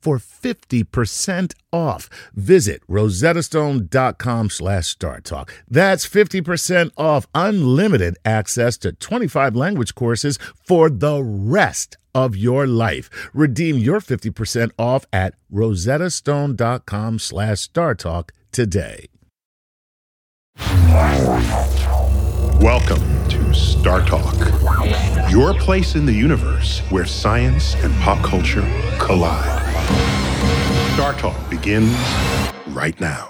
for 50% off. Visit rosettastone.com/StarTalk. That's 50% off unlimited access to 25 language courses for the rest of your life. Redeem your 50% off at rosettastone.com/StarTalk today. Welcome to StarTalk, your place in the universe where science and pop culture collide. StarTalk begins right now.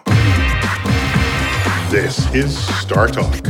This is StarTalk.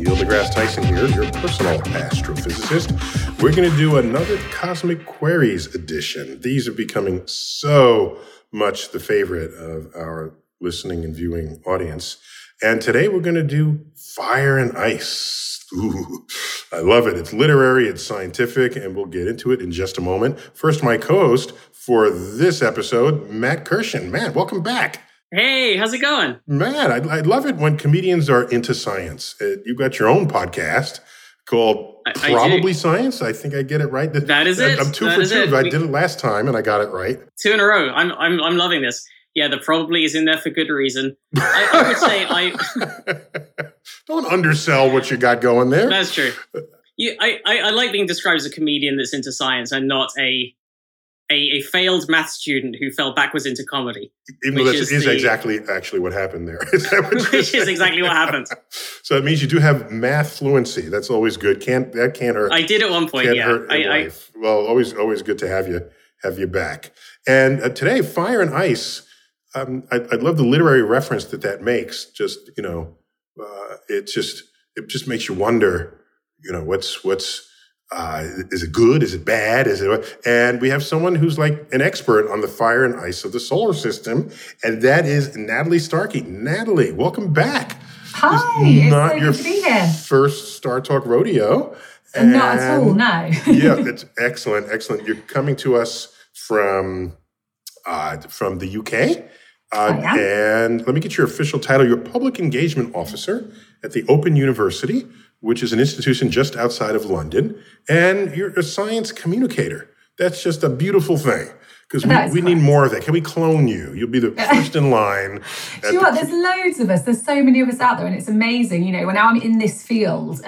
Neil deGrasse Tyson here, your personal astrophysicist. We're going to do another Cosmic Queries edition. These are becoming so much the favorite of our listening and viewing audience. And today we're going to do Fire and Ice. Ooh, I love it. It's literary, it's scientific, and we'll get into it in just a moment. First, my co-host for this episode, Matt Kirshen. Matt, welcome back. Hey, how's it going? Matt, I love it when comedians are into science. You've got your own podcast called Probably Science. I think I get it right. That is it. I'm two for two. I did it last time, and I got it right. 2 in a row. I'm loving this. Yeah, the probably is in there for good reason. I would say I... Don't undersell what you got going there. That's true. I like being described as a comedian that's into science and not a failed math student who fell backwards into comedy. Even though that is actually what happened there. Is that what which is exactly what happened. So it means you do have math fluency. That's always good. That can't hurt. I did at one point, yeah. Well, always good to have you back. And today, Fire and Ice... I love the literary reference that makes. Just, you know, it just makes you wonder, you know, what's is it good? Is it bad? And we have someone who's like an expert on the fire and ice of the solar system. And that is Natalie Starkey. Natalie, welcome back. Hi, it's so good to be here. First Star Talk rodeo. Not at all, no. Yeah, it's excellent, excellent. You're coming to us from the UK. And let me get your official title. You're a public engagement officer at the Open University, which is an institution just outside of London. And you're a science communicator. That's just a beautiful thing. Because we need more of that. Can we clone you? You'll be the first in line. Do you know what? There's loads of us. There's so many of us out there, and it's amazing. You know, when I'm in this field, these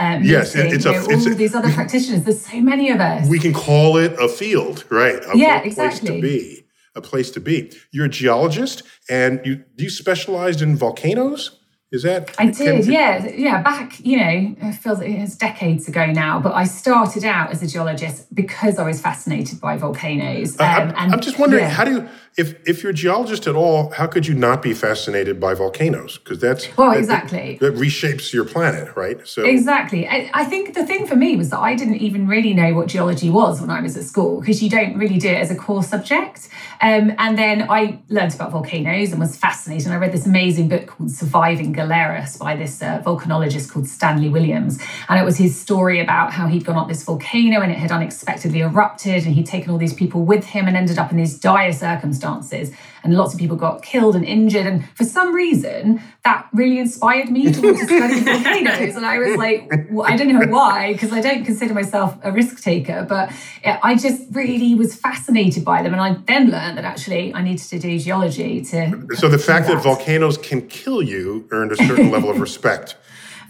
other practitioners, there's so many of us. We can call it a field, right? Place to be. A place to be. You're a geologist, and you specialized in volcanoes? Is that... I did, yeah. Yeah, back, you know, I feel that it was decades ago now, but I started out as a geologist because I was fascinated by volcanoes. I'm just wondering, how do you... If you're a geologist at all, how could you not be fascinated by volcanoes? Because that reshapes your planet, right? So exactly. I think the thing for me was that I didn't even really know what geology was when I was at school, because you don't really do it as a core subject. And then I learned about volcanoes and was fascinated. And I read this amazing book called Surviving Galeras by this volcanologist called Stanley Williams. And it was his story about how he'd gone up this volcano and it had unexpectedly erupted, and he'd taken all these people with him and ended up in these dire circumstances. And lots of people got killed and injured. And for some reason, that really inspired me towards studying volcanoes. And I was like, well, I don't know why, because I don't consider myself a risk taker, but I just really was fascinated by them. And I then learned that actually I needed to do geology to... So the fact that volcanoes can kill you earned a certain level of respect.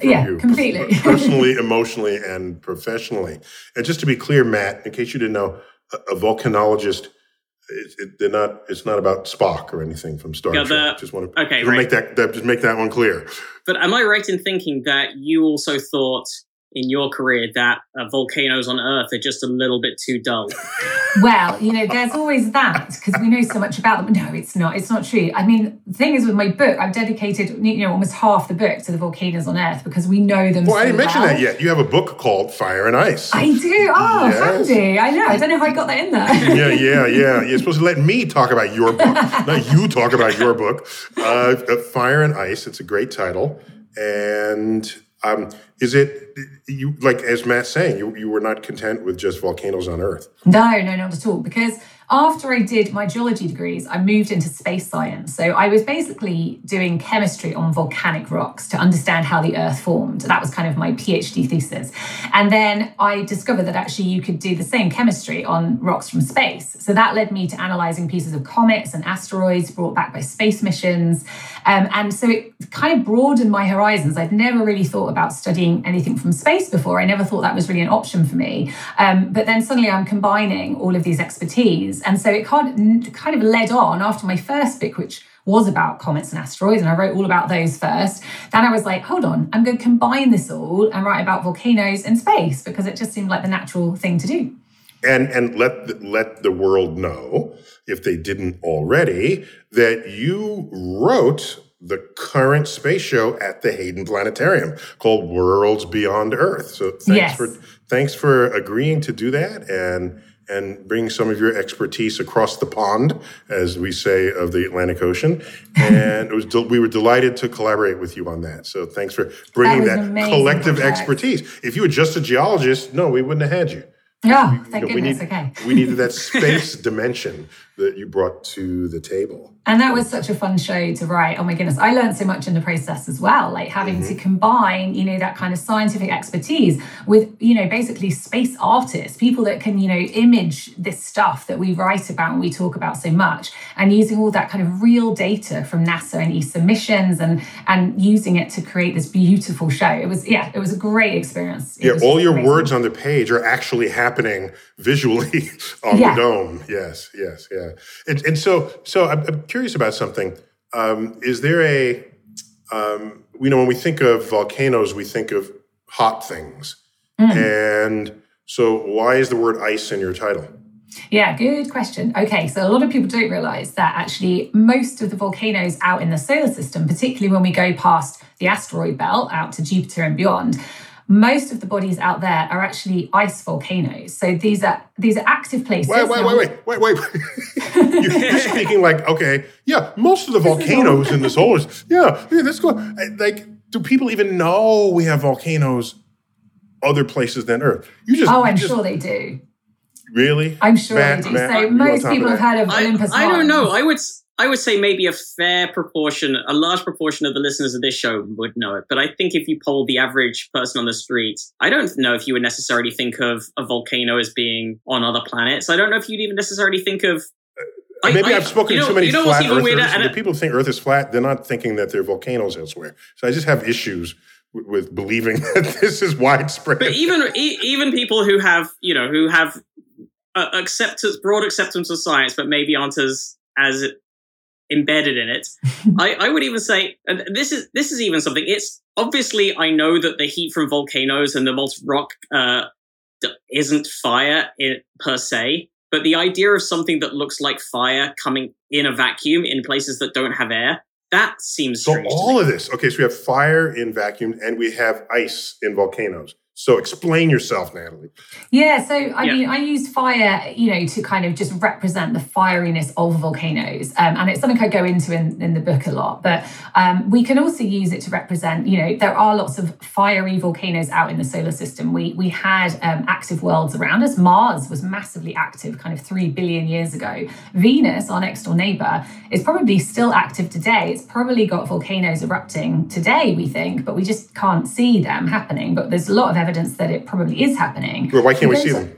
Yeah, you, completely. Personally, emotionally, and professionally. And just to be clear, Matt, in case you didn't know, a volcanologist... It's not about Spock or anything from Star Trek. Just make that one clear. But am I right in thinking that you also thought in your career that volcanoes on Earth are just a little bit too dull? Well, there's always that, because we know so much about them. No, it's not. It's not true. I mean, the thing is with my book, I've dedicated almost half the book to the volcanoes on Earth because we know them so well. Well, I didn't mention that yet. You have a book called Fire and Ice. I do. Oh, yes. Handy. I know. I don't know how I got that in there. Yeah. You're supposed to let me talk about your book, not you talk about your book. Fire and Ice. It's a great title. And... is it, you like, as Matt's saying, you were not content with just volcanoes on Earth? No, not at all. Because after I did my geology degrees, I moved into space science. So I was basically doing chemistry on volcanic rocks to understand how the Earth formed. That was kind of my PhD thesis. And then I discovered that actually you could do the same chemistry on rocks from space. So that led me to analyzing pieces of comets and asteroids brought back by space missions. And so it kind of broadened my horizons. I'd never really thought about studying anything from space before. I never thought that was really an option for me. But then suddenly I'm combining all of these expertise. And so it kind of led on after my first book, which was about comets and asteroids, and I wrote all about those first. Then I was like, hold on, I'm going to combine this all and write about volcanoes and space, because it just seemed like the natural thing to do. And let the world know, if they didn't already, that you wrote the current space show at the Hayden Planetarium called Worlds Beyond Earth. So thanks for agreeing to do that and bring some of your expertise across the pond, as we say, of the Atlantic Ocean. And we were delighted to collaborate with you on that. So thanks for bringing that collective expertise. If you were just a geologist, no, we wouldn't have had you. Yeah, we needed that space dimension that you brought to the table. And that was such a fun show to write. Oh my goodness, I learned so much in the process as well, like having to combine, that kind of scientific expertise with, basically space artists, people that can, image this stuff that we write about and we talk about so much, and using all that kind of real data from NASA and ESA missions and using it to create this beautiful show. It was a great experience. Yeah, all your words on the page are actually happening visually on the dome. Yes, yeah. And so I'm curious about something. Is there a, when we think of volcanoes, we think of hot things. And so why is the word ice in your title? Yeah, good question. Okay, so a lot of people don't realize that actually most of the volcanoes out in the solar system, particularly when we go past the asteroid belt out to Jupiter and beyond, most of the bodies out there are actually ice volcanoes. So these are active places. Wait. You're speaking like, okay, yeah, most of the volcanoes in the solar system. Yeah, that's cool. Like, do people even know we have volcanoes other places than Earth? Sure they do. Really? I'm sure they do. So most people have heard of Olympus Mons. I don't know. I would say maybe a fair proportion, a large proportion of the listeners of this show would know it. But I think if you polled the average person on the street, I don't know if you would necessarily think of a volcano as being on other planets. I don't know if you'd even necessarily think of... I've spoken to too many flat earthers. If people think Earth is flat, they're not thinking that there are volcanoes elsewhere. So I just have issues with believing that this is widespread. But even people who have broad acceptance of science, but maybe aren't as embedded in it. I would even say, and this is even something, it's obviously, I know that the heat from volcanoes and the molten rock isn't fire per se, but the idea of something that looks like fire coming in a vacuum in places that don't have air, that seems strange. So all of this, okay, so we have fire in vacuum and we have ice in volcanoes. So explain yourself, Natalie. Yeah, so I mean, I used fire, to kind of just represent the fieriness of volcanoes. And it's something I go into in the book a lot. But we can also use it to represent, there are lots of fiery volcanoes out in the solar system. We had active worlds around us. Mars was massively active kind of 3 billion years ago. Venus, our next door neighbour, is probably still active today. It's probably got volcanoes erupting today, we think, but we just can't see them happening. But there's a lot of evidence that it probably is happening. Well, why can't we see them?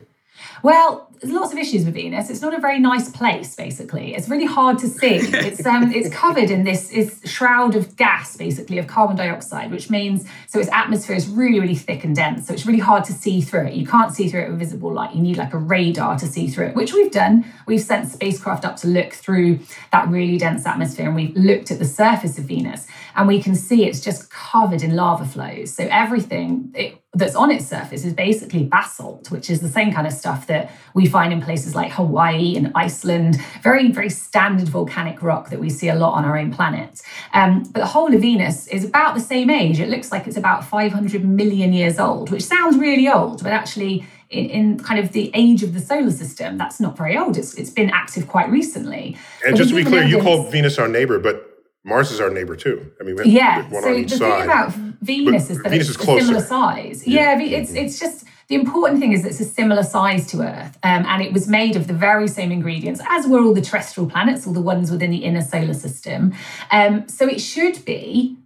Well, there's lots of issues with Venus. It's not a very nice place, basically. It's really hard to see. It's covered in this shroud of gas, basically, of carbon dioxide, which means, so its atmosphere is really, really thick and dense. So it's really hard to see through it. You can't see through it with visible light. You need like a radar to see through it, which we've done. We've sent spacecraft up to look through that really dense atmosphere, and we've looked at the surface of Venus, and we can see it's just covered in lava flows. So everything that's on its surface is basically basalt, which is the same kind of stuff that we find in places like Hawaii and Iceland, very, very standard volcanic rock that we see a lot on our own planet. But the whole of Venus is about the same age. It looks like it's about 500 million years old, which sounds really old, but actually in kind of the age of the solar system, that's not very old. It's been active quite recently. And just to be clear, you called Venus our neighbor, but Mars is our neighbor too. I mean, we have one on each side. So the thing about Venus is that Venus it's a similar size. Yeah, it's just... The important thing is it's a similar size to Earth, and it was made of the very same ingredients as were all the terrestrial planets, all the ones within the inner solar system. So it should be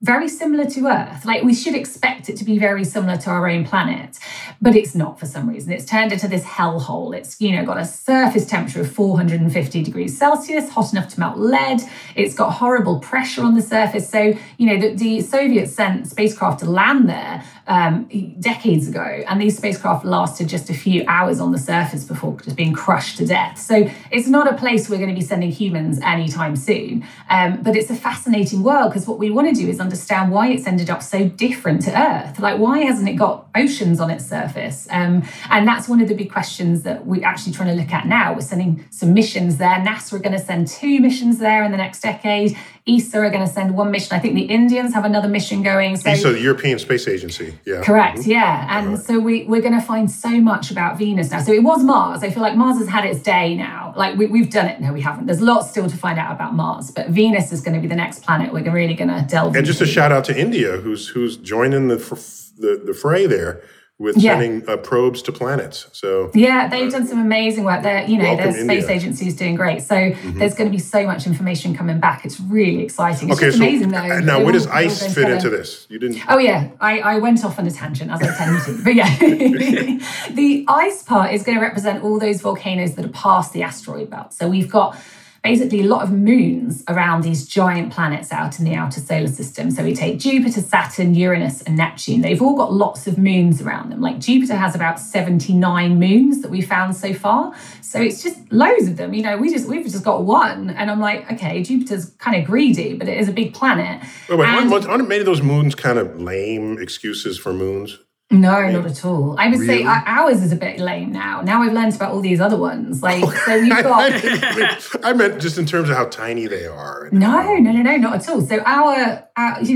very similar to Earth. Like, we should expect it to be very similar to our own planet, but it's not for some reason. It's turned into this hellhole. It's, got a surface temperature of 450 degrees Celsius, hot enough to melt lead. It's got horrible pressure on the surface. So, the Soviets sent spacecraft to land there decades ago, and these spacecraft lasted just a few hours on the surface before just being crushed to death. So it's not a place we're going to be sending humans anytime soon. But it's a fascinating world, because what we want to do is understand why it's ended up so different to Earth. Like, why hasn't it got oceans on its surface? And that's one of the big questions that we're actually trying to look at now. We're sending some missions there. NASA are going to send 2 missions there in the next decade. ESA are going to send 1 mission. I think the Indians have another mission going. So ESA, the European Space Agency. Yeah. Correct, yeah. And so we're going to find so much about Venus now. So it was Mars. I feel like Mars has had its day now. Like, we've done it. No, we haven't. There's lots still to find out about Mars. But Venus is going to be the next planet we're really going to delve into. And just a shout out to India, who's joining the fray there with sending probes to planets. So they've done some amazing work. They're, their space agency is doing great. So there's going to be so much information coming back. It's really exciting. It's amazing, though. Now, where does ice fit into this? You didn't. Oh, yeah. I went off on a tangent, as I tend to. But yeah, the ice part is going to represent all those volcanoes that are past the asteroid belt. So we've got basically a lot of moons around these giant planets out in the outer solar system. So we take Jupiter, Saturn, Uranus, and Neptune. They've all got lots of moons around them. Like, Jupiter has about 79 moons that we found so far. So it's just loads of them. We've just got one. And I'm like, okay, Jupiter's kind of greedy, but it is a big planet. Aren't many of those moons kind of lame excuses for moons? No, not at all. I would say ours is a bit lame now. Now I've learned about all these other ones. Like, so we've got... I meant just in terms of how tiny they are. No, not at all. So our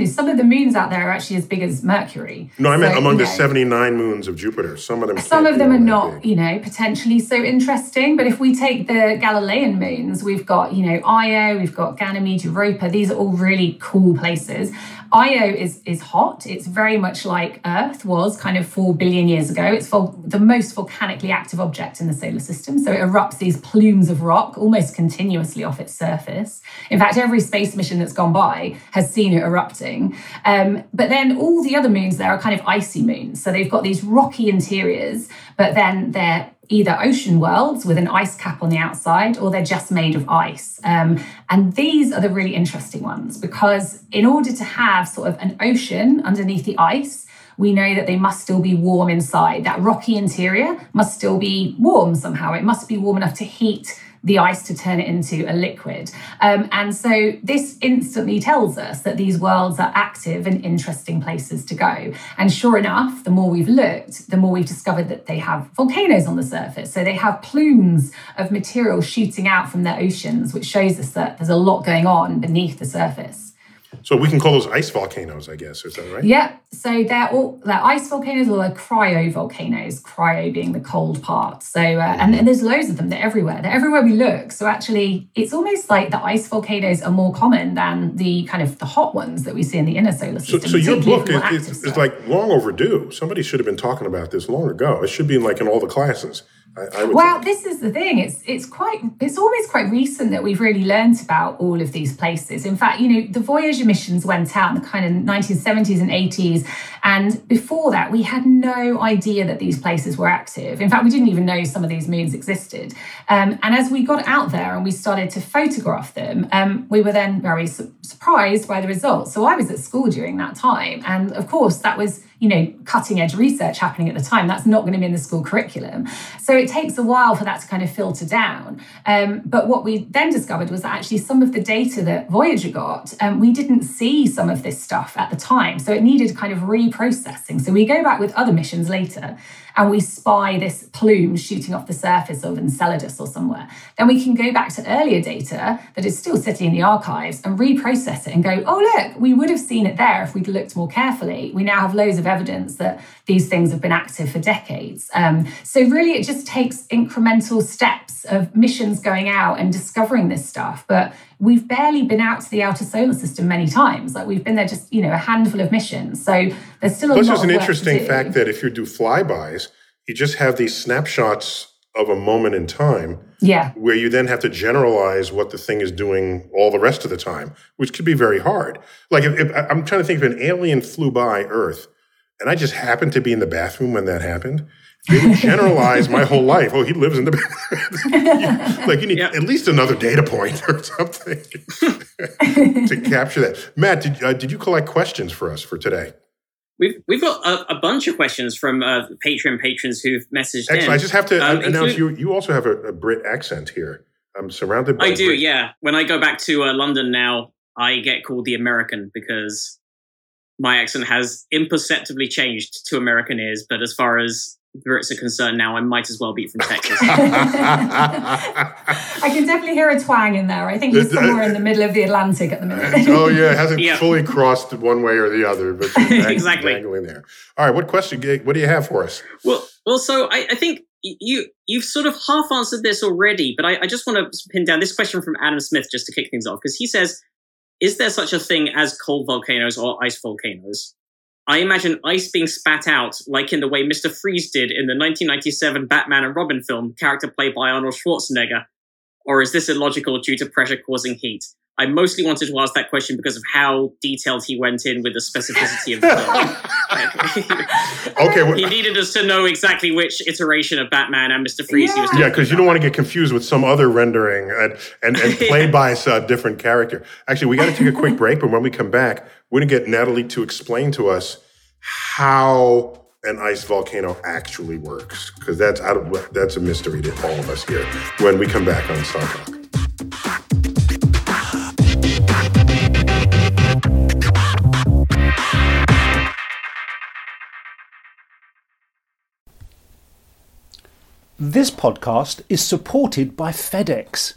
some of the moons out there are actually as big as Mercury. No, I meant among the 79 moons of Jupiter. Some of them are not big. Potentially so interesting. But if we take the Galilean moons, we've got, Io, we've got Ganymede, Europa. These are all really cool places. Io is hot. It's very much like Earth was kind of 4 billion years ago. It's the most volcanically active object in the solar system. So it erupts these plumes of rock almost continuously off its surface. In fact, every space mission that's gone by has seen it erupting. But then all the other moons there are kind of icy moons. So they've got these rocky interiors, but then they're either ocean worlds with an ice cap on the outside, or they're just made of ice. And these are the really interesting ones, because in order to have sort of an ocean underneath the ice, we know that they must still be warm inside. That rocky interior must still be warm somehow. It must be warm enough to heat the ice to turn it into a liquid. And so this instantly tells us that these worlds are active and interesting places to go. And sure enough, the more we've looked, the more we've discovered that they have volcanoes on the surface. So they have plumes of material shooting out from their oceans, which shows us that there's a lot going on beneath the surface. So we can call those ice volcanoes, I guess, is that right? Yeah. So they're ice volcanoes or they're cryovolcanoes, cryo being the cold part. So, and there's loads of them. They're everywhere. They're everywhere we look. So actually, it's almost like the ice volcanoes are more common than the kind of the hot ones that we see in the inner solar system. So your book is like long overdue. Somebody should have been talking about this long ago. It should be like in all the classes. I would think. This is the thing. It's almost quite recent that we've really learned about all of these places. In fact, you know, the Voyager missions went out in the kind of 1970s and 80s. And before that, we had no idea that these places were active. In fact, we didn't even know some of these moons existed. And as we got out there and we started to photograph them, we were then very surprised by the results. So I was at school during that time. And of course, that was, you know, cutting edge research happening at the time. That's not going to be in the school curriculum. So it takes a while for that to kind of filter down. But what we then discovered was that actually some of the data that Voyager got, we didn't see some of this stuff at the time. So it needed kind of reprocessing. So we go back with other missions later and we spy this plume shooting off the surface of Enceladus or somewhere. Then we can go back to earlier data that is still sitting in the archives and reprocess it and go, oh, look, we would have seen it there if we'd looked more carefully. We now have loads of evidence that these things have been active for decades. So really, it just takes incremental steps of missions going out and discovering this stuff. But we've barely been out to the outer solar system many times. Like we've been there just, you know, a handful of missions. So there's still a lot of work to do. Plus, there's an interesting fact that if you do flybys, you just have these snapshots of a moment in time, where you then have to generalize what the thing is doing all the rest of the time, which could be very hard. Like if I'm trying to think, if an alien flew by Earth, and I just happened to be in the bathroom when that happened, they would generalize my whole life. Oh, he lives in the bathroom. Like you need at least another data point or something to capture that. Matt, did you collect questions for us for today? We've got a bunch of questions from Patreon patrons who've messaged in. I just have to announce you also have a Brit accent here. I'm surrounded by Brits. Yeah. When I go back to London now, I get called the American because my accent has imperceptibly changed to American ears, but as far as Brits are concerned now, I might as well be from Texas. I can definitely hear a twang in there. I think he's somewhere in the middle of the Atlantic at the minute. It hasn't fully crossed one way or the other, but exactly dangling there. All right, what question? What do you have for us? Well, so I think you've sort of half answered this already, but I just want to pin down this question from Adam Smith just to kick things off, because he says, is there such a thing as cold volcanoes or ice volcanoes? I imagine ice being spat out, like in the way Mr. Freeze did in the 1997 Batman and Robin film, character played by Arnold Schwarzenegger. Or is this illogical due to pressure causing heat? I mostly wanted to ask that question because of how detailed he went in with the specificity of the film. He needed us to know exactly which iteration of Batman and Mr. Freeze he was doing. Yeah, because you don't want to get confused with some other rendering and played by a different character. Actually, we got to take a quick break, but when we come back, we're going to get Natalie to explain to us how an ice volcano actually works, because that's a mystery to all of us here when we come back on StarTalk. This podcast is supported by FedEx.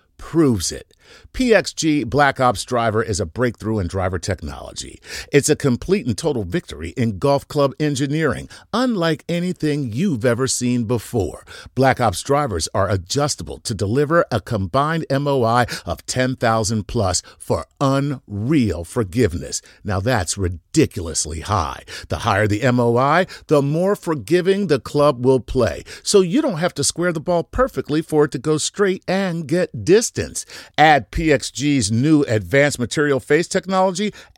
proves it. PXG Black Ops Driver is a breakthrough in driver technology. It's a complete and total victory in golf club engineering, unlike anything you've ever seen before. Black Ops Drivers are adjustable to deliver a combined MOI of 10,000 plus for unreal forgiveness. Now that's ridiculously high. The higher the MOI, the more forgiving the club will play. So you don't have to square the ball perfectly for it to go straight and get distance. Add PXG's new advanced material face technology,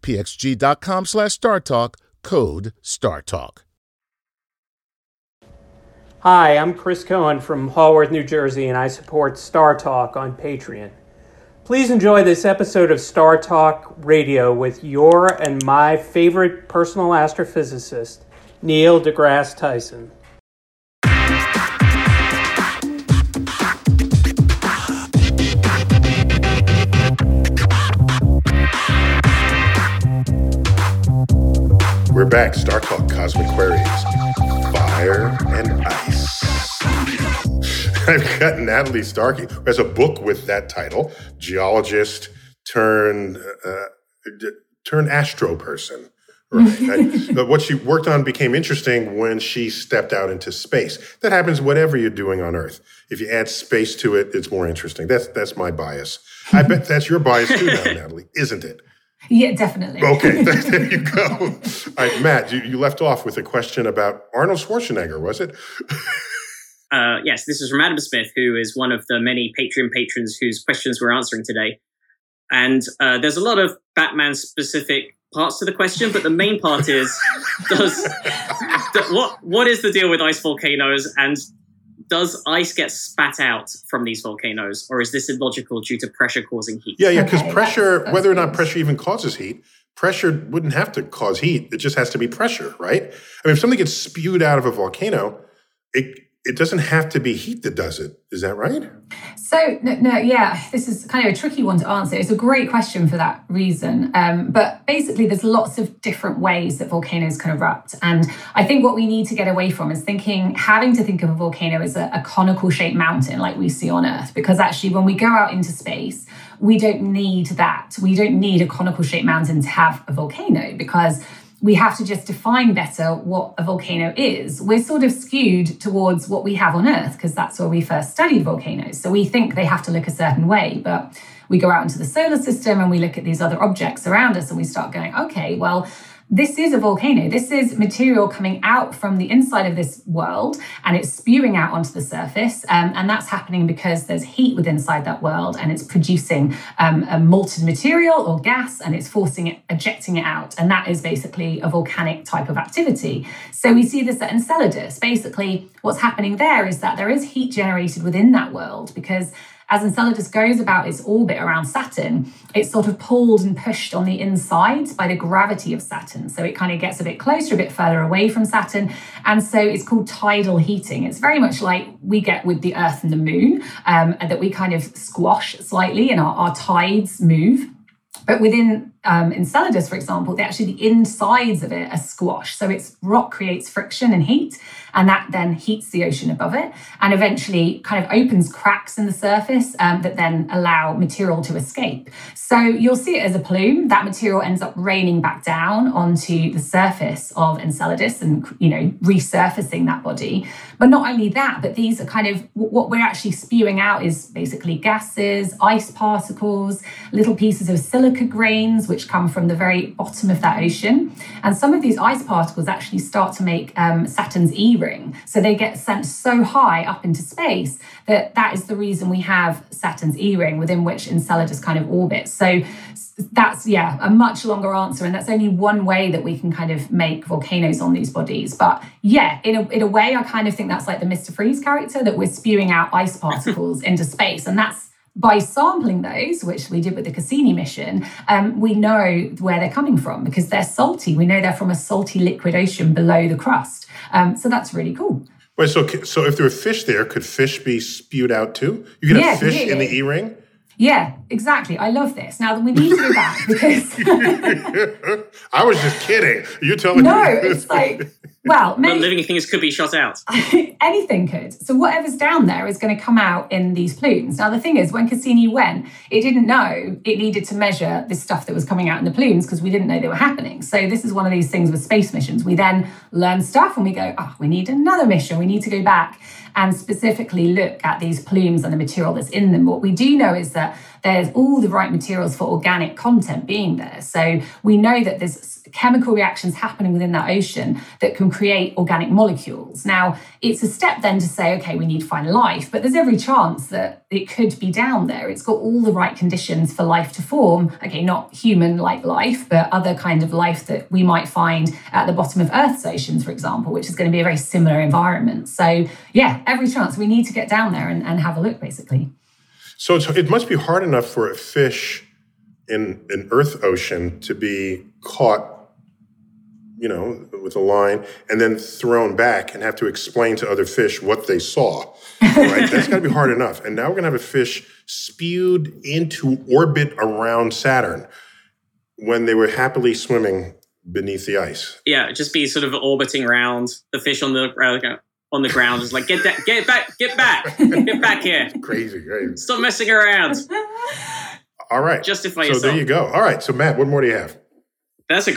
pxg.com/StarTalk, code StarTalk. Hi, I'm Chris Cohen from Haworth, New Jersey, and I support StarTalk on Patreon. Please enjoy this episode of StarTalk Radio with your and my favorite personal astrophysicist, Neil deGrasse Tyson. We're back, StarTalk Cosmic Queries, Fire and Ice. I've got Natalie Starkey, who has a book with that title, geologist turned astro person. Right? But what she worked on became interesting when she stepped out into space. That happens whatever you're doing on Earth. If you add space to it, it's more interesting. That's my bias. I bet that's your bias too now, Natalie, isn't it? Yeah, definitely. Okay, there you go. All right, Matt, you left off with a question about Arnold Schwarzenegger, was it? Yes, this is from Adam Smith, who is one of the many Patreon patrons whose questions we're answering today. And there's a lot of Batman-specific parts to the question, but the main part is, what is the deal with ice volcanoes, and does ice get spat out from these volcanoes, or is this illogical due to pressure causing heat? Yeah, because pressure, whether or not pressure even causes heat, pressure wouldn't have to cause heat. It just has to be pressure, right? I mean, if something gets spewed out of a volcano, it doesn't have to be heat that does it. Is that right? So, no, this is kind of a tricky one to answer. It's a great question for that reason. But basically, there's lots of different ways that volcanoes can erupt. And I think what we need to get away from is having to think of a volcano as a conical-shaped mountain like we see on Earth. Because actually, when we go out into space, we don't need that. We don't need a conical-shaped mountain to have a volcano because we have to just define better what a volcano is. We're sort of skewed towards what we have on Earth because that's where we first studied volcanoes. So we think they have to look a certain way, but we go out into the solar system and we look at these other objects around us and we start going, okay, well, this is a volcano. This is material coming out from the inside of this world and it's spewing out onto the surface. And that's happening because there's heat within inside that world and it's producing a molten material or gas and it's ejecting it out. And that is basically a volcanic type of activity. So we see this at Enceladus. Basically, what's happening there is that there is heat generated within that world because as Enceladus goes about its orbit around Saturn, it's sort of pulled and pushed on the inside by the gravity of Saturn. So it kind of gets a bit closer, a bit further away from Saturn. And so it's called tidal heating. It's very much like we get with the Earth and the Moon, that we kind of squash slightly and our tides move. But within Enceladus, for example, the insides of it are squashed. So its rock creates friction and heat, and that then heats the ocean above it and eventually kind of opens cracks in the surface that then allow material to escape. So you'll see it as a plume. That material ends up raining back down onto the surface of Enceladus and, you know, resurfacing that body. But not only that, but these are kind of what we're actually spewing out is basically gases, ice particles, little pieces of silica grains, which come from the very bottom of that ocean. And some of these ice particles actually start to make Saturn's E-ring. So they get sent so high up into space that is the reason we have Saturn's E-ring, within which Enceladus kind of orbits. So that's, a much longer answer. And that's only one way that we can kind of make volcanoes on these bodies. But in a way, I kind of think that's like the Mr. Freeze character, that we're spewing out ice particles into space. And that's, by sampling those, which we did with the Cassini mission, we know where they're coming from because they're salty. We know they're from a salty liquid ocean below the crust. So that's really cool. Wait, so if there were fish there, could fish be spewed out too? You could have fish in the E-ring? Yeah, exactly. I love this. Now, we need to do that because... I was just kidding. You're telling me... No, it's like... Well, living things could be shot out. Anything could. So whatever's down there is going to come out in these plumes. Now, the thing is, when Cassini went, it didn't know it needed to measure the stuff that was coming out in the plumes because we didn't know they were happening. So this is one of these things with space missions. We then learn stuff and we go, we need another mission. We need to go back and specifically look at these plumes and the material that's in them. What we do know is that there's all the right materials for organic content being there. So we know that there's chemical reactions happening within that ocean that can create organic molecules. Now, it's a step then to say, okay, we need to find life, but there's every chance that it could be down there. It's got all the right conditions for life to form. Okay, not human-like life, but other kind of life that we might find at the bottom of Earth's oceans, for example, which is going to be a very similar environment. So every chance we need to get down there and have a look, basically. So it must be hard enough for a fish in an Earth ocean to be caught, with a line and then thrown back and have to explain to other fish what they saw. Right? That's got to be hard enough. And now we're going to have a fish spewed into orbit around Saturn when they were happily swimming beneath the ice. Yeah, just be sort of orbiting around the fish on the ground, just like, get back here. Crazy. Stop messing around. All right. Justify yourself. So there you go. All right. So Matt, what more do you have? That was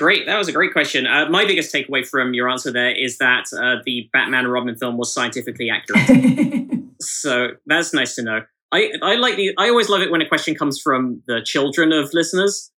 a great question. My biggest takeaway from your answer there is that the Batman and Robin film was scientifically accurate. So that's nice to know. I always love it when a question comes from the children of listeners.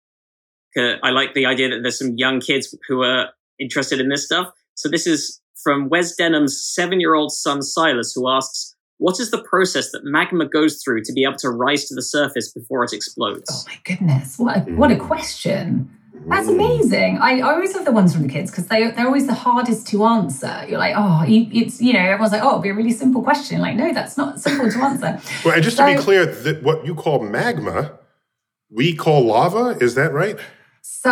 I like the idea that there's some young kids who are interested in this stuff. So this is from Wes Denham's 7-year-old son, Silas, who asks, what is the process that magma goes through to be able to rise to the surface before it explodes? Oh my goodness, what a question. That's amazing. I always love the ones from the kids because they're always the hardest to answer. You're like, everyone's like, it'll be a really simple question. Like, no, that's not simple to answer. Well, and just to be clear, that what you call magma, we call lava. Is that right? So,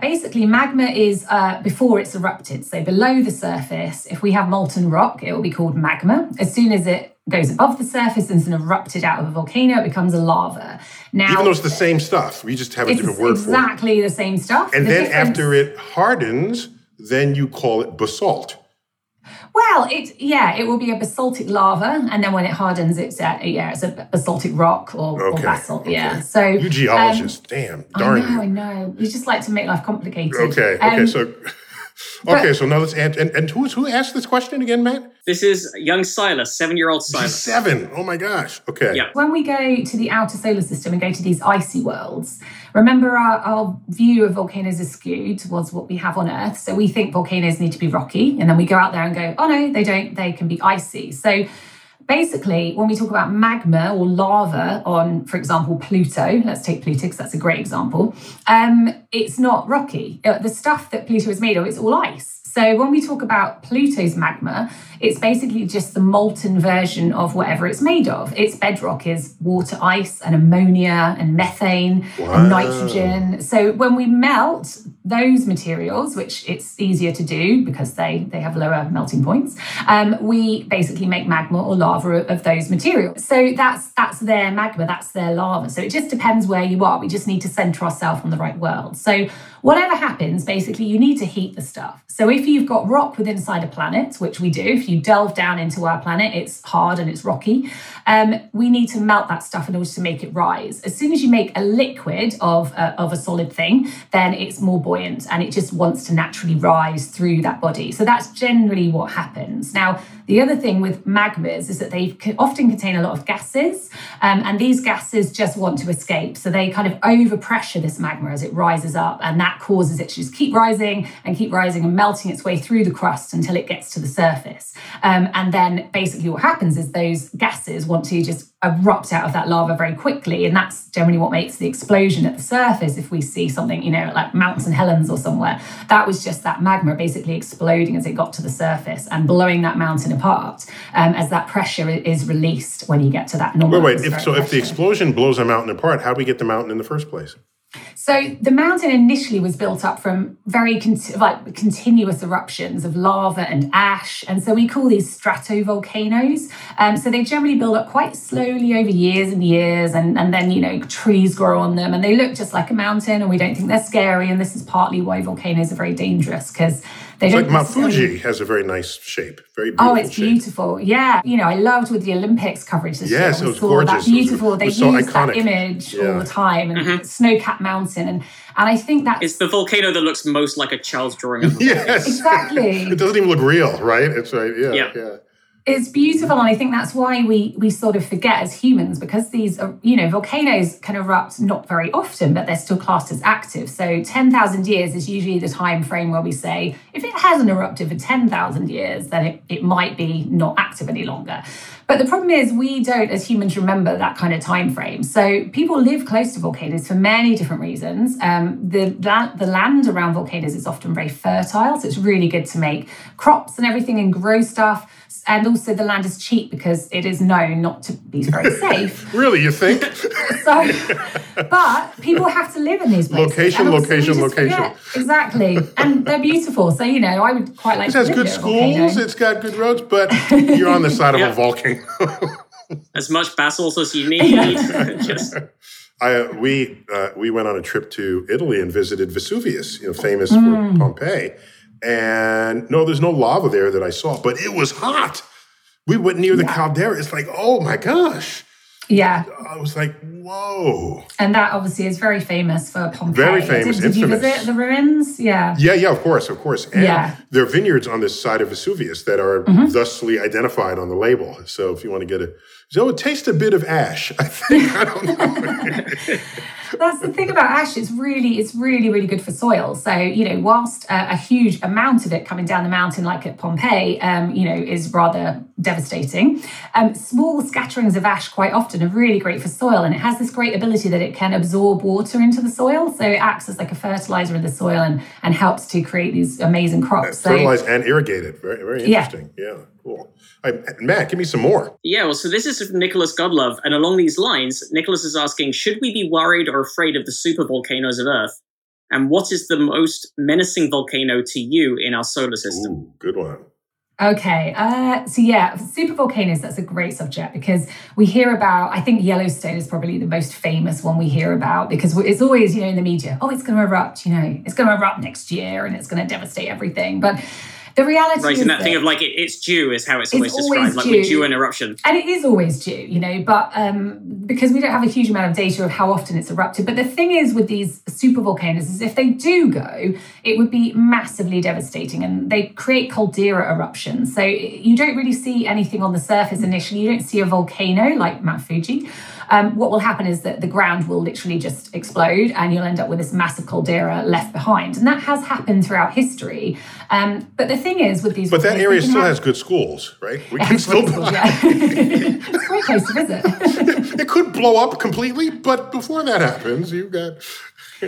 basically magma is before it's erupted. So below the surface, if we have molten rock, it will be called magma. As soon as it goes above the surface and is erupted out of a volcano, it becomes a lava. Now, even though it's the same stuff, we just have a different word for it. It's exactly the same stuff. And then after it hardens, then you call it basalt. Well, it will be a basaltic lava, and then when it hardens, it's a basaltic rock or basalt. Okay. Yeah, so you geologists, darn. I know. You just like to make life complicated. So now let's add. And who asked this question again, Matt? This is young Silas, 7-year-old Silas. 7. Oh my gosh. Okay. Yeah. When we go to the outer solar system and go to these icy worlds, remember our view of volcanoes is skewed towards what we have on Earth. So we think volcanoes need to be rocky, and then we go out there and go, oh no, they don't. They can be icy. So basically, when we talk about magma or lava on, for example, Pluto, let's take Pluto because that's a great example, it's not rocky. The stuff that Pluto is made of, it's all ice. So when we talk about Pluto's magma, it's basically just the molten version of whatever it's made of. Its bedrock is water, ice, and ammonia, and methane, and nitrogen. So when we melt those materials, which it's easier to do because they have lower melting points, we basically make magma or lava of those materials. So that's their magma, that's their lava. So it just depends where you are. We just need to center ourselves on the right world. So whatever happens, basically, you need to heat the stuff. So if you've got rock within inside a planet, which we do, if you delve down into our planet, it's hard and it's rocky, we need to melt that stuff in order to make it rise. As soon as you make a liquid of a solid thing, then it's more buoyant and it just wants to naturally rise through that body. So that's generally what happens. Now, the other thing with magmas is that they often contain a lot of gases, and these gases just want to escape. So they kind of overpressure this magma as it rises up, and that causes it to just keep rising and melting its way through the crust until it gets to the surface. And then basically what happens is those gases want to just erupt out of that lava very quickly, and that's generally what makes the explosion at the surface. If we see something, like Mount St. Helens or somewhere, that was just that magma basically exploding as it got to the surface and blowing that mountain apart as that pressure is released when you get to that normal. Wait. If the explosion blows a mountain apart, how do we get the mountain in the first place? So the mountain initially was built up from very continuous eruptions of lava and ash. And so we call these stratovolcanoes. So they generally build up quite slowly over years and years. And then, trees grow on them. And they look just like a mountain. And we don't think they're scary. And this is partly why volcanoes are very dangerous, because it's like Mount Fuji has a very nice shape, very beautiful. Oh, it's beautiful. Shape. Yeah. I loved with the Olympics coverage this year. Yes, it was gorgeous. That beautiful. They use that image all the time, and snow-capped mountain. And I think that it's the volcano that looks most like a child's drawing of a volcano. Yes. Exactly. It doesn't even look real, right? It's right. Yeah. It's beautiful, and I think that's why we sort of forget as humans, because these, volcanoes can erupt not very often, but they're still classed as active. So 10,000 years is usually the time frame where we say, if it hasn't erupted for 10,000 years, then it might be not active any longer. But the problem is we don't, as humans, remember that kind of time frame. So people live close to volcanoes for many different reasons. The land around volcanoes is often very fertile, so it's really good to make crops and everything and grow stuff. And also the land is cheap because it is known not to be very safe. Really, you think? So, but people have to live in these places. Location. Forget. Exactly. And they're beautiful. So, I would quite like to live. It has good schools, it's got good roads, but you're on the side of a volcano. As much basalt as you need. We went on a trip to Italy and visited Vesuvius, famous for Pompeii. And no, there's no lava there that I saw, but it was hot. We went near the caldera. It's like, oh my gosh. Yeah. I was like, whoa. And that obviously is very famous for Pompeii. Very famous. Did you visit the ruins? Yeah. Yeah, of course. And there are vineyards on this side of Vesuvius that are thusly identified on the label. So if you want to get it tastes a bit of ash, I think. I don't know. That's the thing about ash. It's really, really good for soil. So, whilst a huge amount of it coming down the mountain, like at Pompeii, is rather devastating, small scatterings of ash quite often are really great for soil. And it has this great ability that it can absorb water into the soil. So it acts as like a fertilizer in the soil and helps to create these amazing crops. Fertilize and irrigate it. Very, very interesting. Yeah. Cool. Matt, give me some more. Yeah, well, so this is Nicholas Godlove. And along these lines, Nicholas is asking, should we be worried or afraid of the supervolcanoes of Earth? And what is the most menacing volcano to you in our solar system? Ooh, good one. Okay, supervolcanoes, that's a great subject because we hear about, I think Yellowstone is probably the most famous one we hear about because it's always, in the media, oh, it's going to erupt, it's going to erupt next year and it's going to devastate everything. But the reality is and that thing of it's due is how it's always described, due. We're due an eruption. And it is always due, but because we don't have a huge amount of data of how often it's erupted. But the thing is with these supervolcanoes is if they do go, it would be massively devastating and they create caldera eruptions. So you don't really see anything on the surface initially. You don't see a volcano like Mount Fuji. What will happen is that the ground will literally just explode and you'll end up with this massive caldera left behind. And that has happened throughout history. But the thing is with these... But that area still has good schools, right? We can still... Schools, it's quite close to visit. It could blow up completely, but before that happens, you've got...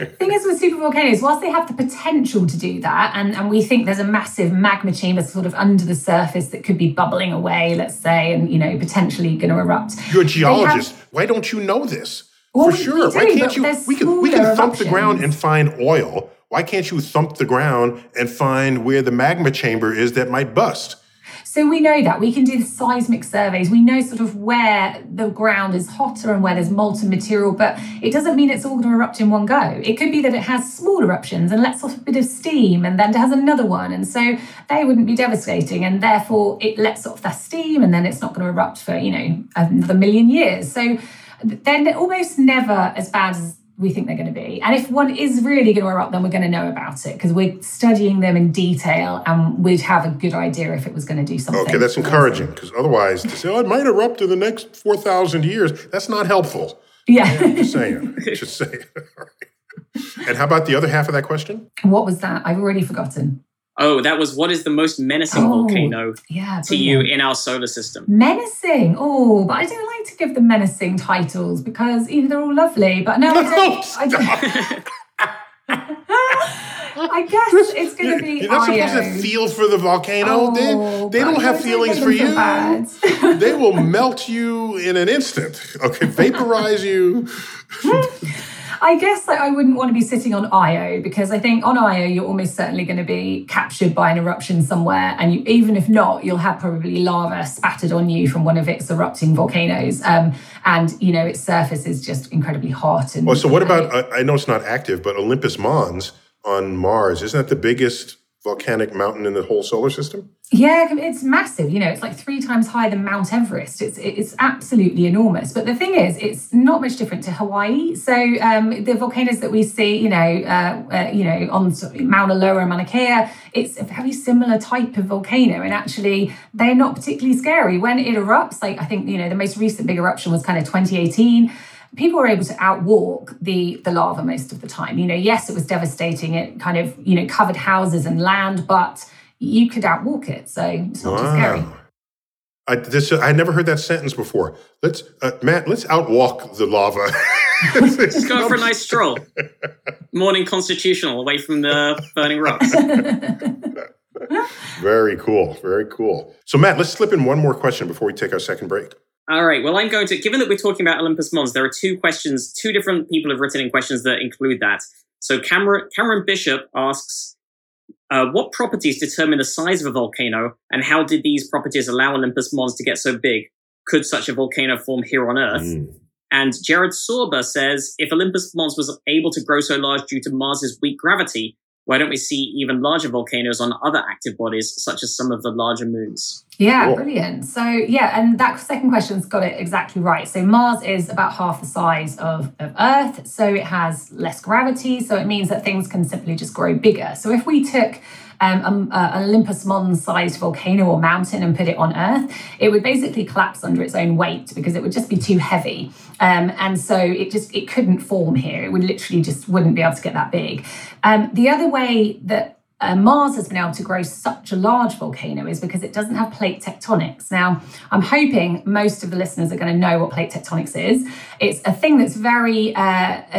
thing is with supervolcanoes, whilst they have the potential to do that, and we think there's a massive magma chamber sort of under the surface that could be bubbling away, let's say, and, you know, potentially going to erupt. You're a geologist. Why don't you know this? Well, for sure. Why can't you? We can thump the ground and find oil. Why can't you thump the ground and find where the magma chamber is that might bust? So we know that. We can do the seismic surveys. We know sort of where the ground is hotter and where there's molten material, but it doesn't mean it's all going to erupt in one go. It could be that it has small eruptions and lets off a bit of steam and then it has another one. And so they wouldn't be devastating, and therefore it lets off that steam and then it's not going to erupt for, you know, another million years. So they're almost never as bad as we think they're going to be. And if one is really going to erupt, then we're going to know about it because we're studying them in detail and we'd have a good idea if it was going to do something. Okay, that's encouraging because otherwise to say, oh, it might erupt in the next 4,000 years, that's not helpful. Yeah. Just saying. And how about the other half of that question? What was that? I've already forgotten. Oh, that was what is the most menacing volcano to you in our solar system? Menacing. Oh, but I don't like to give them menacing titles because they're all lovely. But no, I don't. I guess it's going to be. You're not Io. Supposed to feel for the volcano. They don't have feelings for you. They will melt you in an instant. Okay, vaporize you. I guess I wouldn't want to be sitting on Io because I think on Io you're almost certainly going to be captured by an eruption somewhere, and even if not, you'll have probably lava spattered on you from one of its erupting volcanoes, and you know its surface is just incredibly hot. And so what about? I know it's not active, but Olympus Mons on Mars, isn't that the biggest volcanic mountain in the whole solar system? Yeah, it's massive. You know, it's like 3 times higher than Mount Everest. It's absolutely enormous. But the thing is, it's not much different to Hawaii. So the volcanoes that we see, on Mauna Loa and Mauna Kea, it's a very similar type of volcano. And actually, they're not particularly scary. When it erupts, like I think, the most recent big eruption was kind of 2018. People were able to outwalk the lava most of the time. Yes, it was devastating. It kind of, covered houses and land, but you could outwalk it. So it's not too scary. I never heard that sentence before. Matt, let's outwalk the lava. Let's go for a nice stroll. Morning constitutional away from the burning rocks. Very cool. Very cool. So Matt, let's slip in one more question before we take our second break. All right. Well, given that we're talking about Olympus Mons, there are two different people have written in questions that include that. So Cameron Bishop asks, what properties determine the size of a volcano and how did these properties allow Olympus Mons to get so big? Could such a volcano form here on Earth? And Jared Sorba says, if Olympus Mons was able to grow so large due to Mars's weak gravity, why don't we see even larger volcanoes on other active bodies, such as some of the larger moons? Yeah, brilliant. So, and that second question's got it exactly right. So Mars is about half the size of Earth, so it has less gravity, so it means that things can simply just grow bigger. So if we took an Olympus Mons-sized volcano or mountain and put it on Earth, it would basically collapse under its own weight because it would just be too heavy. And so it couldn't form here. It would literally just wouldn't be able to get that big. The other way that Mars has been able to grow such a large volcano is because it doesn't have plate tectonics. Now, I'm hoping most of the listeners are going to know what plate tectonics is. It's a thing that's very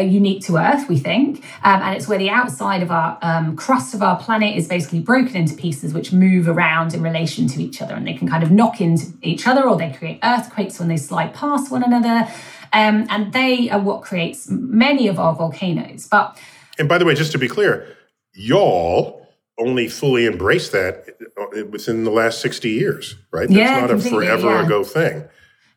unique to Earth, we think, and it's where the outside of our crust of our planet is basically broken into pieces which move around in relation to each other, and they can kind of knock into each other or they create earthquakes when they slide past one another, and they are what creates many of our volcanoes. And by the way, just to be clear, y'all only fully embrace that within the last 60 years, right? That's not a forever ago thing.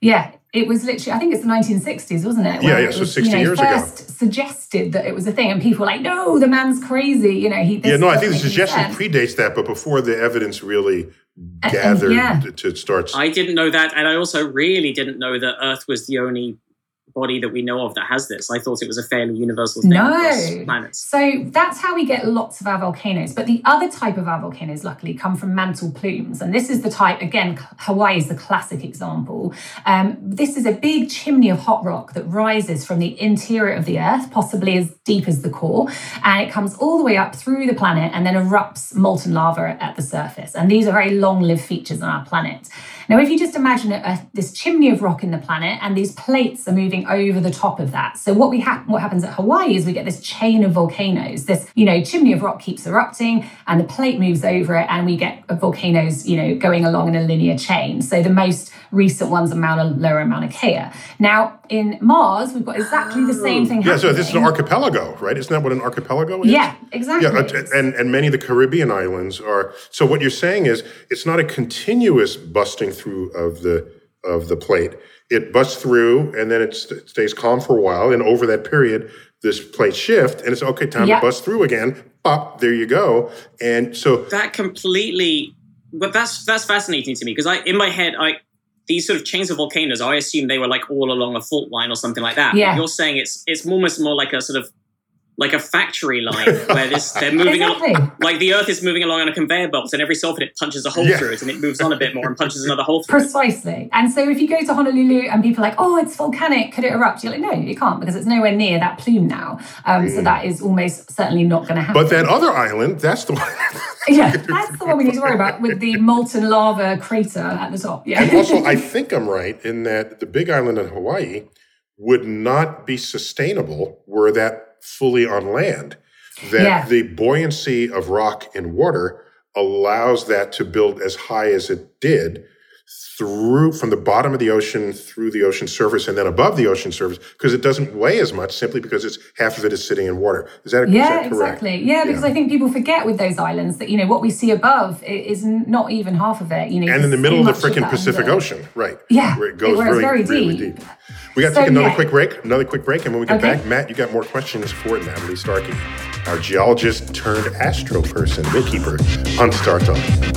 Yeah, it was literally, I think it's the 1960s, wasn't it? Yeah, so 60 years ago. First suggested that it was a thing, and people were like, no, the man's crazy, I think the suggestion predates that, but before the evidence really gathered to start. I didn't know that, and I also really didn't know that Earth was the only body that we know of that has this. I thought it was a fairly universal thing across planets. So that's how we get lots of our volcanoes. But the other type of our volcanoes, luckily, come from mantle plumes. And this is the type, again, Hawaii is the classic example. This is a big chimney of hot rock that rises from the interior of the Earth, possibly as deep as the core. And it comes all the way up through the planet and then erupts molten lava at the surface. And these are very long-lived features on our planet. Now, if you just imagine this chimney of rock in the planet, and these plates are moving over the top of that. So what happens at Hawaii is we get this chain of volcanoes. This, chimney of rock keeps erupting, and the plate moves over it, and we get volcanoes, going along in a linear chain. So the most recent ones are Mauna Kea. Now, in Mars, we've got exactly the same thing happening. Yeah, so this is an archipelago, right? Isn't that what an archipelago is? Yeah, exactly. Yeah, and many of the Caribbean islands are. So what you're saying is it's not a continuous busting through of the plate. It busts through, and then it stays calm for a while, and over that period, this plate shift, and it's okay, time to bust through again. Pop, there you go. And so that completely, but that's fascinating to me, because these sort of chains of volcanoes, I assume they were like all along a fault line or something like that. Yeah. But you're saying it's almost more like a sort of like a factory line where they're moving along, like the Earth is moving along on a conveyor belt, and every so often it punches a hole through it, and it moves on a bit more and punches another hole through it. Precisely. And so if you go to Honolulu and people are like, oh, it's volcanic, could it erupt? You're like, no, it can't, because it's nowhere near that plume now. So that is almost certainly not going to happen. But that other island, that's the one. Yeah, that's the one we need to worry about, with the molten lava crater at the top. Yeah. And also, I think I'm right in that the big island in Hawaii would not be sustainable were that fully on land. The buoyancy of rock and water allows that to build as high as it did through from the bottom of the ocean, through the ocean surface, and then above the ocean surface, because it doesn't weigh as much simply because it's half of it is sitting in water. Is that correct? Exactly. Yeah, because I think people forget with those islands that, what we see above is not even half of it. And in the middle of the freaking Pacific Ocean, right? Yeah, where it goes really, really deep. We got to take another quick break, and when we get back, Matt, you got more questions for Natalie Starkey, our geologist turned astro person, bookkeeper on StarTalk.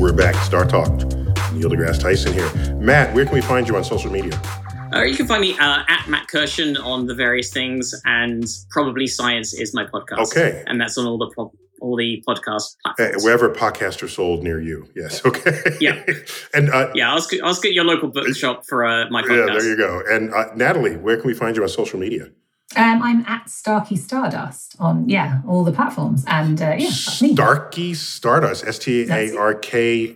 We're back, Star Talk. Neil deGrasse Tyson here. Matt, where can we find you on social media? You can find me at Matt Kirshen on the various things, and Probably Science is my podcast. Okay. And that's on all the podcast platforms. Wherever podcasts are sold near you. Yes, okay. Yeah. And ask at your local bookshop for my podcast. Yeah, there you go. And Natalie, where can we find you on social media? I'm at Starkey Stardust on all the platforms, and that's me. Starkey Stardust, STARKEY.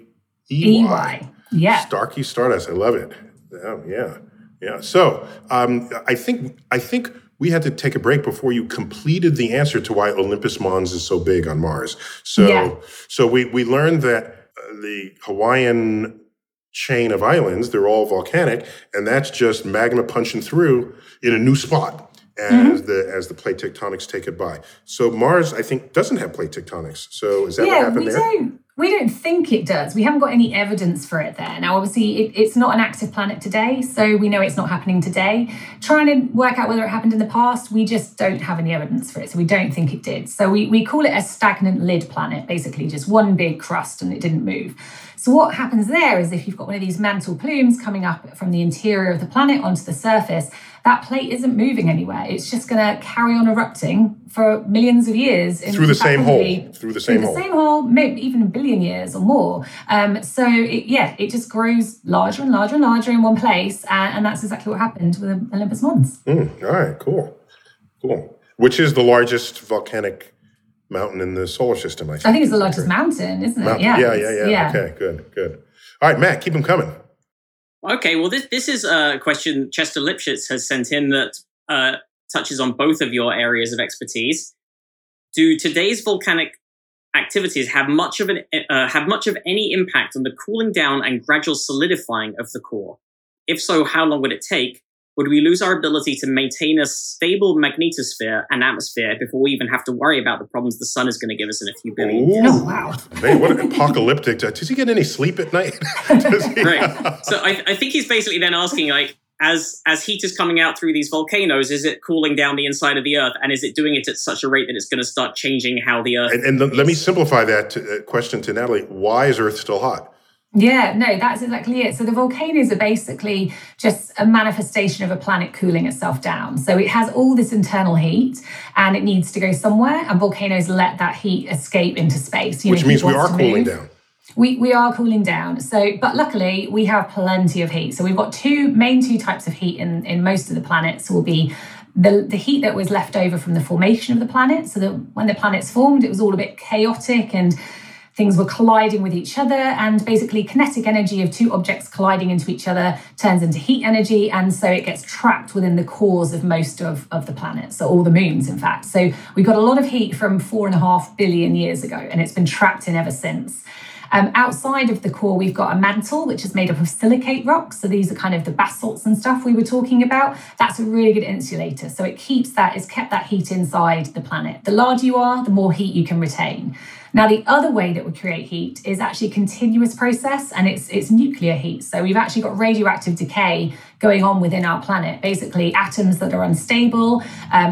Yeah, Starkey Stardust. I love it. Yeah. So I think we had to take a break before you completed the answer to why Olympus Mons is so big on Mars. So we learned that the Hawaiian chain of islands, they're all volcanic, and that's just magma punching through in a new spot. As the plate tectonics take it by. So Mars, I think, doesn't have plate tectonics. So is that what happened there? Yeah, we don't. We don't think it does. We haven't got any evidence for it there. Now, obviously, it's not an active planet today, so we know it's not happening today. Trying to work out whether it happened in the past, we just don't have any evidence for it, so we don't think it did. So we call it a stagnant lid planet, basically just one big crust and it didn't move. So what happens there is if you've got one of these mantle plumes coming up from the interior of the planet onto the surface, that plate isn't moving anywhere. It's just going to carry on erupting for millions of years. Through the same hole. Through the same hole, maybe even a billion years or more. So it just grows larger and larger and larger in one place. And that's exactly what happened with the Olympus Mons. All right, cool. Which is the largest volcanic mountain in the solar system, I think. I think it's the largest mountain, isn't it? Yeah. Okay, good. All right, Matt, keep them coming. Okay, well, this is a question Chester Lipschitz has sent in that touches on both of your areas of expertise. Do today's volcanic activities have much of any impact on the cooling down and gradual solidifying of the core? If so, how long would it take? Would we lose our ability to maintain a stable magnetosphere and atmosphere before we even have to worry about the problems the sun is going to give us in a few billion years? Oh, wow. Man, what an apocalyptic. Does he get any sleep at night? Right. So I think he's basically then asking, like, as heat is coming out through these volcanoes, is it cooling down the inside of the Earth? And is it doing it at such a rate that it's going to start changing how the Earth... And let me simplify that question to Natalie. Why is Earth still hot? Yeah, no, that's exactly it. So the volcanoes are basically just a manifestation of a planet cooling itself down. So it has all this internal heat and it needs to go somewhere, and volcanoes let that heat escape into space. Which means we are cooling down. We are cooling down. So, but luckily we have plenty of heat. So we've got two types of heat in most of the planets will be the heat that was left over from the formation of the planet. So that when the planets formed, it was all a bit chaotic and things were colliding with each other, and basically kinetic energy of two objects colliding into each other turns into heat energy, and so it gets trapped within the cores of most of the planets, so all the moons, in fact. So we got a lot of heat from 4.5 billion years ago, and it's been trapped in ever since. Outside of the core, we've got a mantle, which is made up of silicate rocks. So these are kind of the basalts and stuff we were talking about. That's a really good insulator. So it's kept that heat inside the planet. The larger you are, the more heat you can retain. Now, the other way that we create heat is actually a continuous process, and it's nuclear heat. So we've actually got radioactive decay going on within our planet. Basically, atoms that are unstable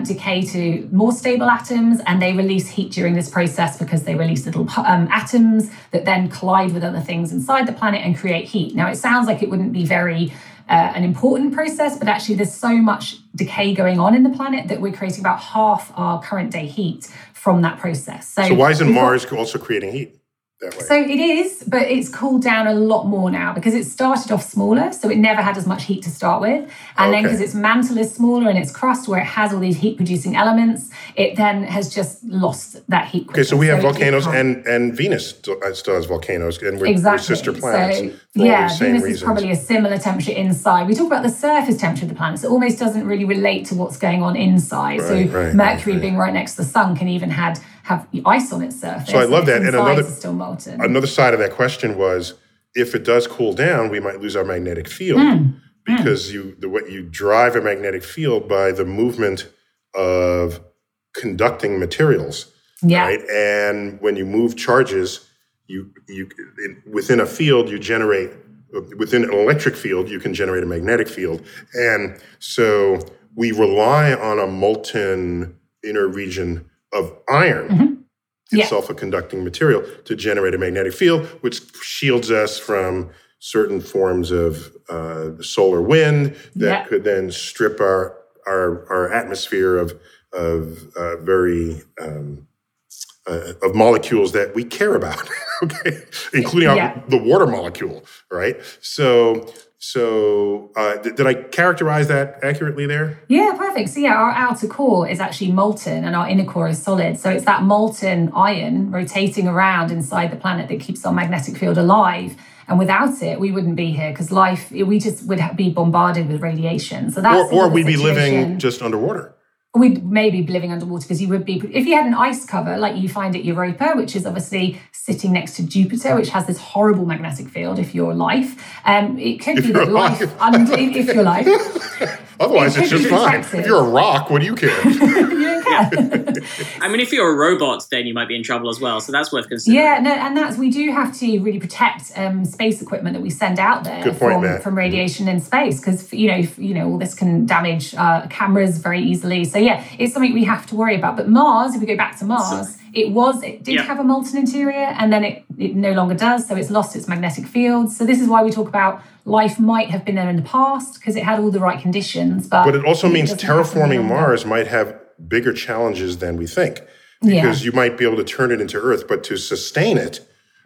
decay to more stable atoms, and they release heat during this process because they release little atoms that then collide with other things inside the planet and create heat. Now, it sounds like it wouldn't be very... an important process, but actually there's so much decay going on in the planet that we're creating about half our current day heat from that process. So why isn't Mars also creating heat that way? So it is, but it's cooled down a lot more now because it started off smaller, so it never had as much heat to start with. And then because its mantle is smaller and its crust, where it has all these heat-producing elements, it then has just lost that heat. Okay, so we have volcanoes, and Venus still has volcanoes, and we're sister planets. Venus is probably a similar temperature inside. We talk about the surface temperature of the planet, so it almost doesn't really relate to what's going on inside. Mercury being right next to the sun can even have ice on its surface. So I love that. And another side of that question was, if it does cool down, we might lose our magnetic field because you drive a magnetic field by the movement of conducting materials. Yeah. Right? And when you move charges, within an electric field, you can generate a magnetic field. And so we rely on a molten inner region of iron, itself a conducting material, to generate a magnetic field, which shields us from certain forms of solar wind that could then strip our atmosphere of molecules that we care about, including the water molecule, right? So did I characterize that accurately there? Yeah, perfect. So our outer core is actually molten and our inner core is solid. So it's that molten iron rotating around inside the planet that keeps our magnetic field alive. And without it, we wouldn't be here because we just would be bombarded with radiation. So that's or we'd be living just underwater. We'd maybe be living underwater because you would be... If you had an ice cover, like you find at Europa, which is obviously sitting next to Jupiter, which has this horrible magnetic field, if you're life, it could be that life... If you're life... Otherwise, it's just fine. If you're a rock, what do you care? Yeah. I mean, if you're a robot, then you might be in trouble as well. So that's worth considering. Yeah, no, and that's, we do have to really protect space equipment that we send out there from radiation in space, because you know all this can damage cameras very easily. So yeah, it's something we have to worry about. But Mars, if we go back to Mars, it did have a molten interior, and then it no longer does. So it's lost its magnetic field. So this is why we talk about life might have been there in the past, because it had all the right conditions. But it also means terraforming Mars might have bigger challenges than we think, because you might be able to turn it into Earth, but to sustain it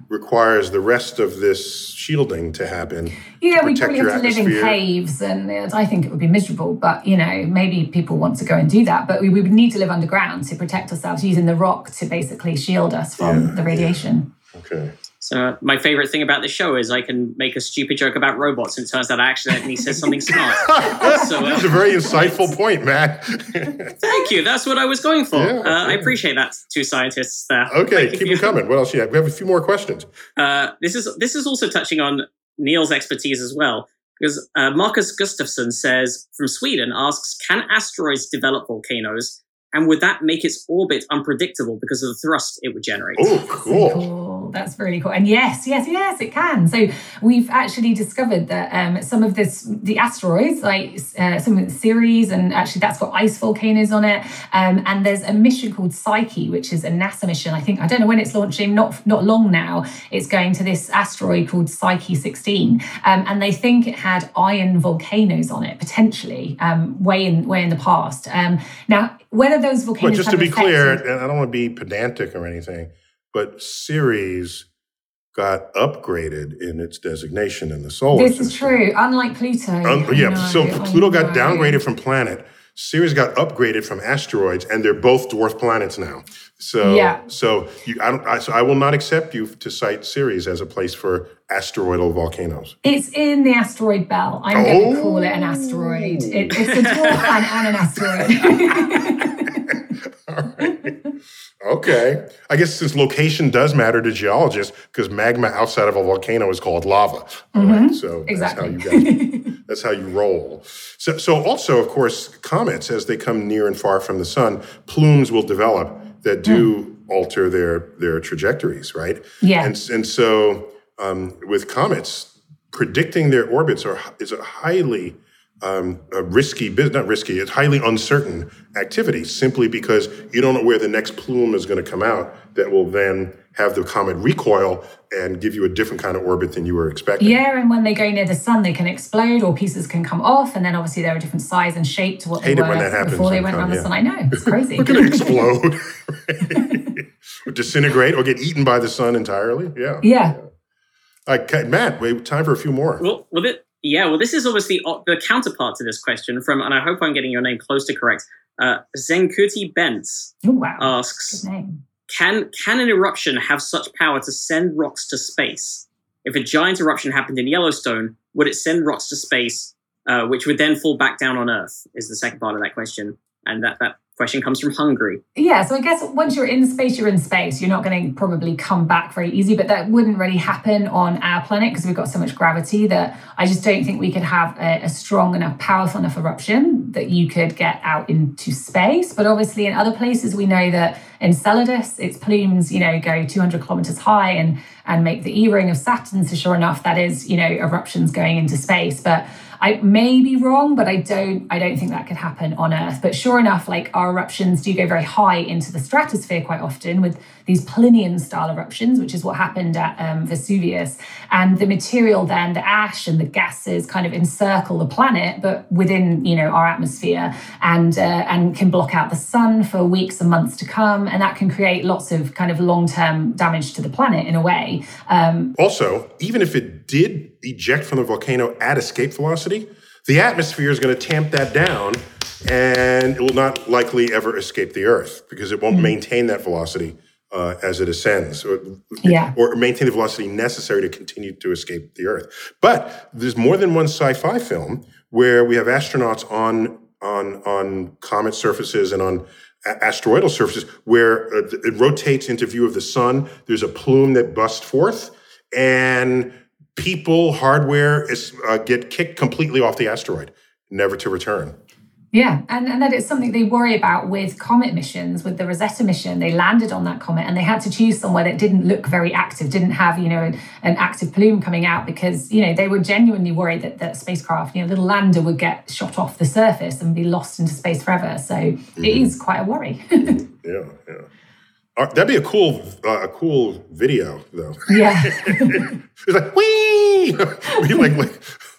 requires the rest of this shielding to happen. Yeah, we probably have to live in caves, and I think it would be miserable, but, maybe people want to go and do that. But we would need to live underground to protect ourselves, using the rock to basically shield us from the radiation. Yeah. Okay. So my favorite thing about this show is I can make a stupid joke about robots, and it turns out I accidentally said something smart. So, that's a very insightful point, Matt. Thank you. That's what I was going for. Yeah, I appreciate that, two scientists there. Okay, keep them coming. What else do you have? We have a few more questions. This is also touching on Neil's expertise as well, because Marcus Gustafsson says, from Sweden, asks, can asteroids develop volcanoes? And would that make its orbit unpredictable because of the thrust it would generate? Oh, cool. That's really cool. And yes, it can. So we've actually discovered that some of the asteroids, like some of the Ceres, and actually that's got ice volcanoes on it. And there's a mission called Psyche, which is a NASA mission. I don't know when it's launching, not long now. It's going to this asteroid called Psyche 16. And they think it had iron volcanoes on it, potentially, way in the past. Now, whether those volcanoes just to be clear, and I don't want to be pedantic or anything, but Ceres got upgraded in its designation in the solar system. This is true, unlike Pluto. Pluto got downgraded from planet. Ceres got upgraded from asteroids, and they're both dwarf planets now. So, I will not accept you to cite Ceres as a place for asteroidal volcanoes. It's in the asteroid belt. I'm going to call it an asteroid. It's a dwarf planet and an asteroid. All right. Okay. I guess since location does matter to geologists, because magma outside of a volcano is called lava. Mm-hmm. Right? So exactly. That's how you roll. So also, of course, comets, as they come near and far from the sun, plumes will develop that do alter their trajectories, right? Yeah. And so with comets, predicting their orbits is a highly it's highly uncertain activity, simply because you don't know where the next plume is going to come out that will then have the comet recoil and give you a different kind of orbit than you were expecting. Yeah, and when they go near the sun, they can explode, or pieces can come off, and then obviously they're a different size and shape to what they were before they went around the sun. I know, it's crazy. We're going to explode, or disintegrate, or get eaten by the sun entirely. Yeah. Yeah. Okay, Matt, we have time for a few more. Well, this is obviously the counterpart to this question from, and I hope I'm getting your name close to correct, Zenkuti Bentz asks... Good name. Can an eruption have such power to send rocks to space? If a giant eruption happened in Yellowstone, would it send rocks to space, which would then fall back down on Earth, is the second part of that question. And that question comes from Hungary. Yeah, so I guess once you're in space, you're in space. You're not going to probably come back very easy, but that wouldn't really happen on our planet because we've got so much gravity that I just don't think we could have a strong enough, powerful enough eruption that you could get out into space. But obviously in other places, we know that Enceladus, its plumes, go 200 kilometers high and make the E-ring of Saturn. So sure enough, that is, eruptions going into space. But I may be wrong, but I don't think that could happen on Earth. But sure enough, like our eruptions do go very high into the stratosphere quite often with these Plinian-style eruptions, which is what happened at Vesuvius. And the material then, the ash and the gases kind of encircle the planet, but within, our atmosphere, and can block out the sun for weeks and months to come. And that can create lots of kind of long-term damage to the planet in a way. Also, even if it did eject from the volcano at escape velocity, the atmosphere is going to tamp that down, and it will not likely ever escape the Earth because it won't maintain that velocity as it ascends, or maintain the velocity necessary to continue to escape the Earth. But there's more than one sci-fi film where we have astronauts on comet surfaces and on asteroidal surfaces where it rotates into view of the sun. There's a plume that busts forth, and people, hardware get kicked completely off the asteroid, never to return. Yeah, and that it's something they worry about with comet missions. With the Rosetta mission, they landed on that comet and they had to choose somewhere that didn't look very active, didn't have, you know, an active plume coming out, because, you know, they were genuinely worried that that spacecraft, you know, little lander would get shot off the surface and be lost into space forever. So it is quite a worry. Yeah. That'd be a cool video though. Yeah. It's like, whee!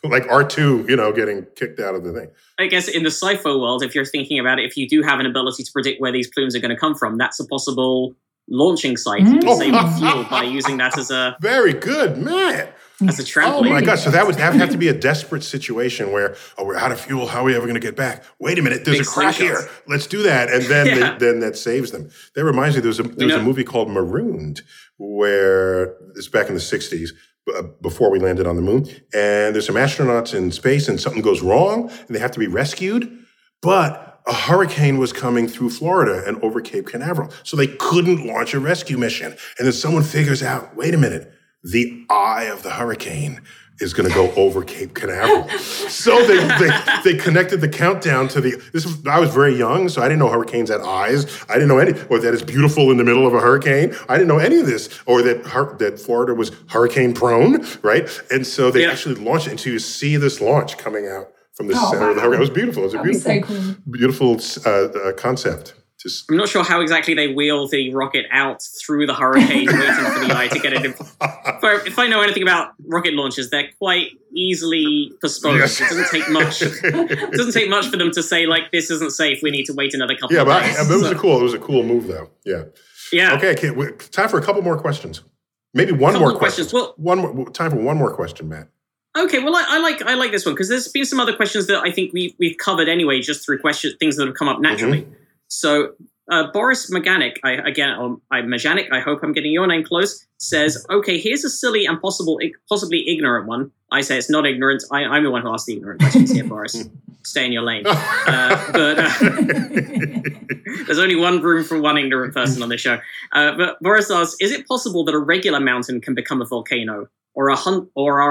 like R2, you know, getting kicked out of the thing. I guess in the sci-fi world, if you're thinking about it, if you do have an ability to predict where these plumes are going to come from, that's a possible launching site. You can save fuel by using that as a... Very good, man. As a trampoline. Oh my gosh, so that would have to be a desperate situation where, oh, we're out of fuel, how are we ever going to get back? Wait a minute, there's a crash here. Let's do that. And then then that saves them. That reminds me, there was a movie called Marooned, where it's back in the 60s, before we landed on the moon, and there's some astronauts in space and something goes wrong and they have to be rescued, but a hurricane was coming through Florida and over Cape Canaveral, so they couldn't launch a rescue mission. And then someone figures out, wait a minute, the eye of the hurricane is going to go over Cape Canaveral. So they connected the countdown to I was very young, so I didn't know hurricanes had eyes. I didn't know or that it's beautiful in the middle of a hurricane. I didn't know any of this, or that Florida was hurricane prone, right? And so they actually launched it, and so you see this launch coming out from the center of the hurricane. It was beautiful. It was a beautiful concept. I'm not sure how exactly they wheel the rocket out through the hurricane, waiting for the eye to get it in. If I know anything about rocket launches, they're quite easily postponed. Yes. It doesn't take much. It doesn't take much for them to say, like, this isn't safe. We need to wait another couple of days. Yeah, but it was a cool move, though. Yeah. Yeah. Okay. Time for a couple more questions. Maybe one more question. Well, time for one more question, Matt. Okay, well, I like this one, because there's been some other questions that I think we've covered anyway, just through things that have come up naturally. Mm-hmm. So Boris Maganik, I hope I'm getting your name close, says, okay, here's a silly and possibly ignorant one. I say it's not ignorant. I'm the one who asked the ignorant questions here, Boris. Stay in your lane. But there's only one room for one ignorant person on this show. But Boris asks, is it possible that a regular mountain can become a volcano? Or are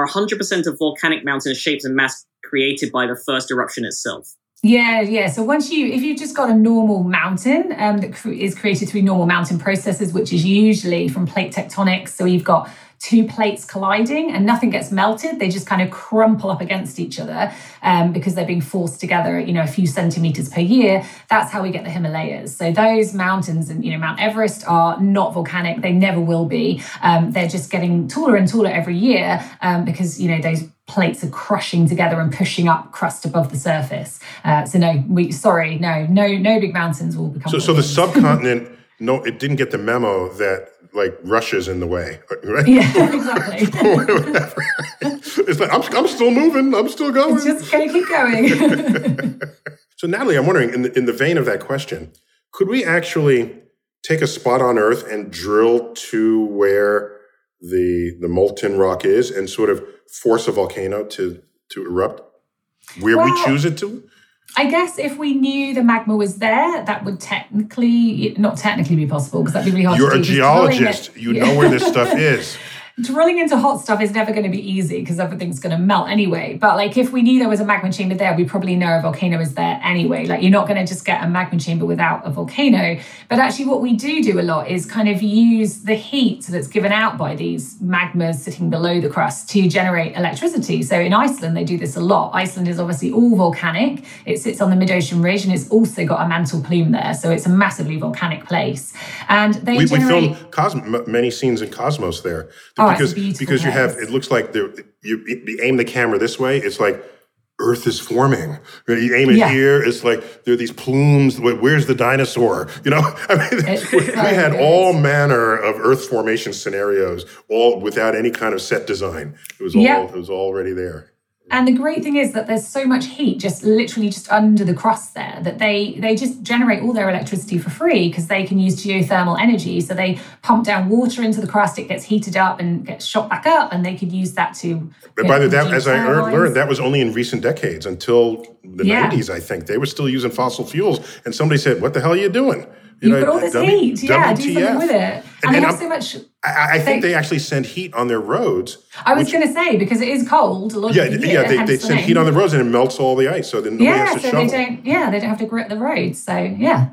100% of volcanic mountains shapes and mass created by the first eruption itself? Yeah. So if you've just got a normal mountain that is created through normal mountain processes, which is usually from plate tectonics. So you've got two plates colliding and nothing gets melted. They just kind of crumple up against each other because they're being forced together, you know, a few centimeters per year. That's how we get the Himalayas. So those mountains and, you know, Mount Everest are not volcanic. They never will be. They're just getting taller and taller every year because, you know, those plates are crushing together and pushing up crust above the surface. No big mountains will become. So the subcontinent, no, it didn't get the memo that like Russia's in the way, right? Yeah, exactly. It's like I'm still moving, I'm still going. It's just gonna keep going. So, Natalie, I'm wondering, in the vein of that question, could we actually take a spot on Earth and drill to where the molten rock is and sort of force a volcano to erupt where we choose it to? I guess if we knew the magma was there, that would not technically be possible, because that'd be really hard to do. You're a geologist. You know where this stuff is. Drilling into hot stuff is never going to be easy because everything's going to melt anyway. But like, if we knew there was a magma chamber there, we probably know a volcano is there anyway. Like, you're not going to just get a magma chamber without a volcano. But actually what we do a lot is kind of use the heat that's given out by these magmas sitting below the crust to generate electricity. So in Iceland, they do this a lot. Iceland is obviously all volcanic. It sits on the mid-ocean ridge and it's also got a mantle plume there. So it's a massively volcanic place. And we filmed many scenes in Cosmos there. Because you have, it looks like you aim the camera this way, it's like Earth is forming. You aim it here, it's like there are these plumes. Where's the dinosaur? You know, I mean, we had all manner of Earth formation scenarios, all without any kind of set design. It was already there. And the great thing is that there's so much heat just under the crust there that they just generate all their electricity for free, because they can use geothermal energy. So they pump down water into the crust, it gets heated up and gets shot back up, and they could use that to... But by the way, as I learned, that was only in recent decades. Until the 90s, I think. They were still using fossil fuels. And somebody said, what the hell are you doing? You've got all this heat. Yeah, do something with it. And they have so much... I think they actually send heat on their roads. I was going to say, because it is cold. A lot of the year, they send heat on the roads and it melts all the ice, so then nobody has to shovel. They don't have to grit the roads, so yeah.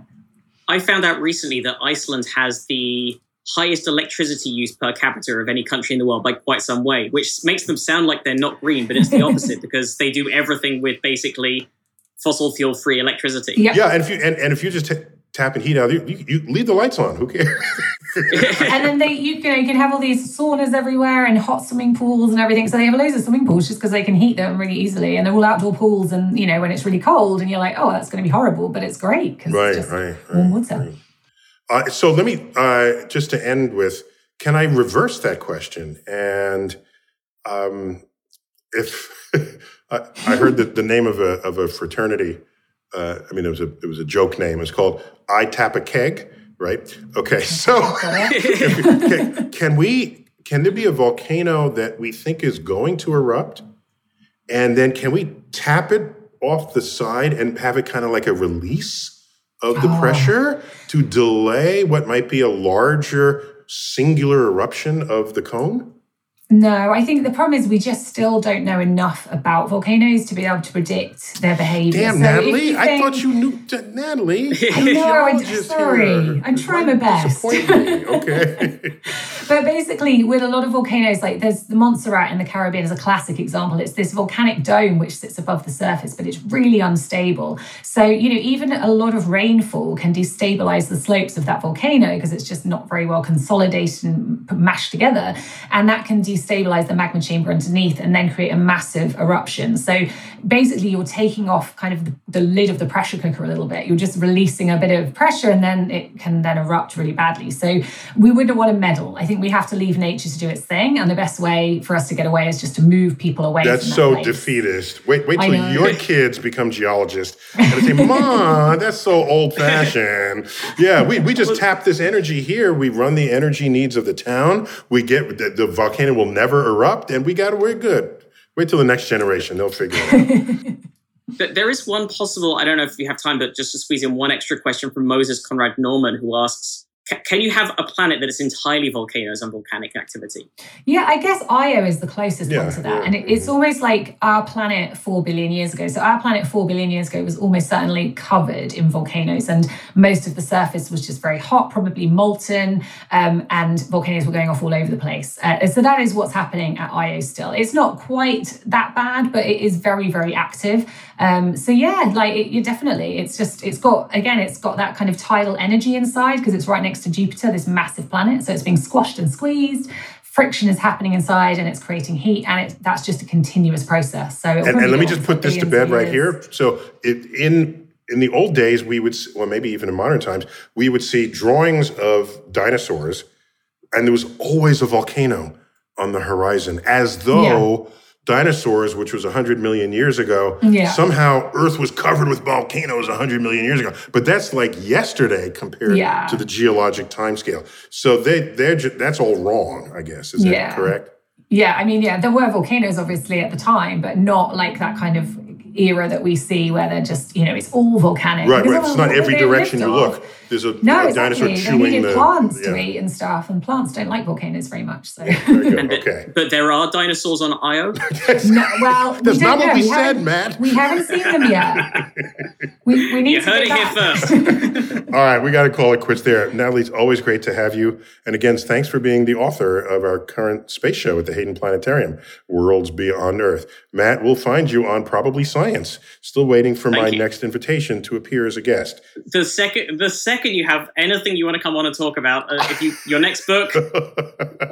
I found out recently that Iceland has the highest electricity use per capita of any country in the world by quite some way, which makes them sound like they're not green, but it's the opposite because they do everything with basically fossil fuel-free electricity. Yep. Yeah, and if you just tapping heat out, you leave the lights on. Who cares? And then you can have all these saunas everywhere and hot swimming pools and everything. So they have loads of swimming pools just because they can heat them really easily, and they're all outdoor pools. And when it's really cold, and you're like, oh, that's going to be horrible, but it's great because it's just warm water. Right. So let me just to end with, can I reverse that question? And if I heard that the name of a fraternity. It was a joke name. It's called I Tap a Keg, right? Okay, so can there be a volcano that we think is going to erupt, and then can we tap it off the side and have it kind of like a release of the pressure to delay what might be a larger singular eruption of the cone? No, I think the problem is we just still don't know enough about volcanoes to be able to predict their behavior. Damn, so Natalie, I thought you knew. Natalie, I know. I'm sorry. Here. I'm trying my best. Okay. But basically, with a lot of volcanoes, like there's the Montserrat in the Caribbean is a classic example. It's this volcanic dome which sits above the surface, but it's really unstable. So even a lot of rainfall can destabilize the slopes of that volcano because it's just not very well consolidated and mashed together, and that can destabilize the magma chamber underneath and then create a massive eruption. So basically you're taking off kind of the lid of the pressure cooker a little bit. You're just releasing a bit of pressure and then it can then erupt really badly. So we wouldn't want to meddle. I think we have to leave nature to do its thing. And the best way for us to get away is just to move people away. That's so defeatist. Wait till your kids become geologists. And they say, Mom, that's so old fashioned. Yeah, we just tap this energy here. We run the energy needs of the town. We get the volcano will never erupt, and we're good. Wait till the next generation; they'll figure it out. There is one possible. I don't know if you have time, but just to squeeze in one extra question from Moses Conrad Norman, who asks: Can you have a planet that is entirely volcanoes and volcanic activity? Yeah, I guess Io is the closest one to that. Yeah. And it's almost like our planet 4 billion years ago. So our planet 4 billion years ago was almost certainly covered in volcanoes. And most of the surface was just very hot, probably molten. And volcanoes were going off all over the place. So that is what's happening at Io still. It's not quite that bad, but it is very, very active. It's got that kind of tidal energy inside because it's right next to Jupiter, this massive planet. So it's being squashed and squeezed. Friction is happening inside and it's creating heat. And that's just a continuous process. So and let me just put this to bed right here. So in the old days, maybe even in modern times, we would see drawings of dinosaurs. And there was always a volcano on the horizon as though... Yeah. Dinosaurs, which was 100 million years ago, somehow Earth was covered with volcanoes 100 million years ago. But that's like yesterday compared to the geologic timescale. So that's all wrong, I guess. Is that correct? Yeah. There were volcanoes, obviously, at the time, but not like that kind of era that we see where they're just, it's all volcanic. Right. It's not every direction you look. There's a dinosaur chewing the... No, exactly. They needed plants to eat and stuff, and plants don't like volcanoes very much. So. Yeah, okay. But there are dinosaurs on Io? That's not what we said, Matt. We haven't seen them yet. We need to get back. You heard it here first. All right, we got to call it quits there. Natalie, it's always great to have you. And again, thanks for being the author of our current space show at the Hayden Planetarium, Worlds Beyond Earth. Matt, we'll find you on Probably Science. Still waiting for my next invitation to appear as a guest. The second you have anything you want to come on and talk about, your next book,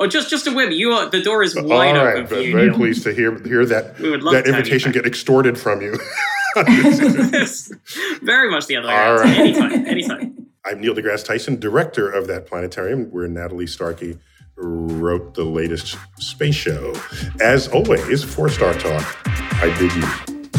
or just a whim, the door is wide open for you. All right, very pleased to hear that. We would love that invitation get extorted from you. Very much the other way around. Right. Anytime. I'm Neil deGrasse Tyson, director of that planetarium, where Natalie Starkey wrote the latest space show. As always, for StarTalk, I bid you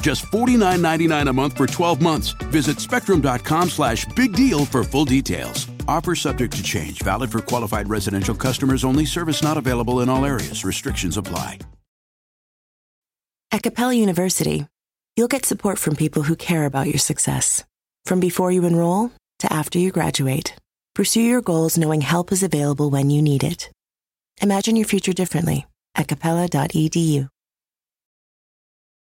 Just $49.99 a month for 12 months. Visit spectrum.com/big deal for full details. Offer subject to change. Valid for qualified residential customers only. Service not available in all areas. Restrictions apply. At Capella University, you'll get support from people who care about your success. From before you enroll to after you graduate, pursue your goals knowing help is available when you need it. Imagine your future differently at capella.edu.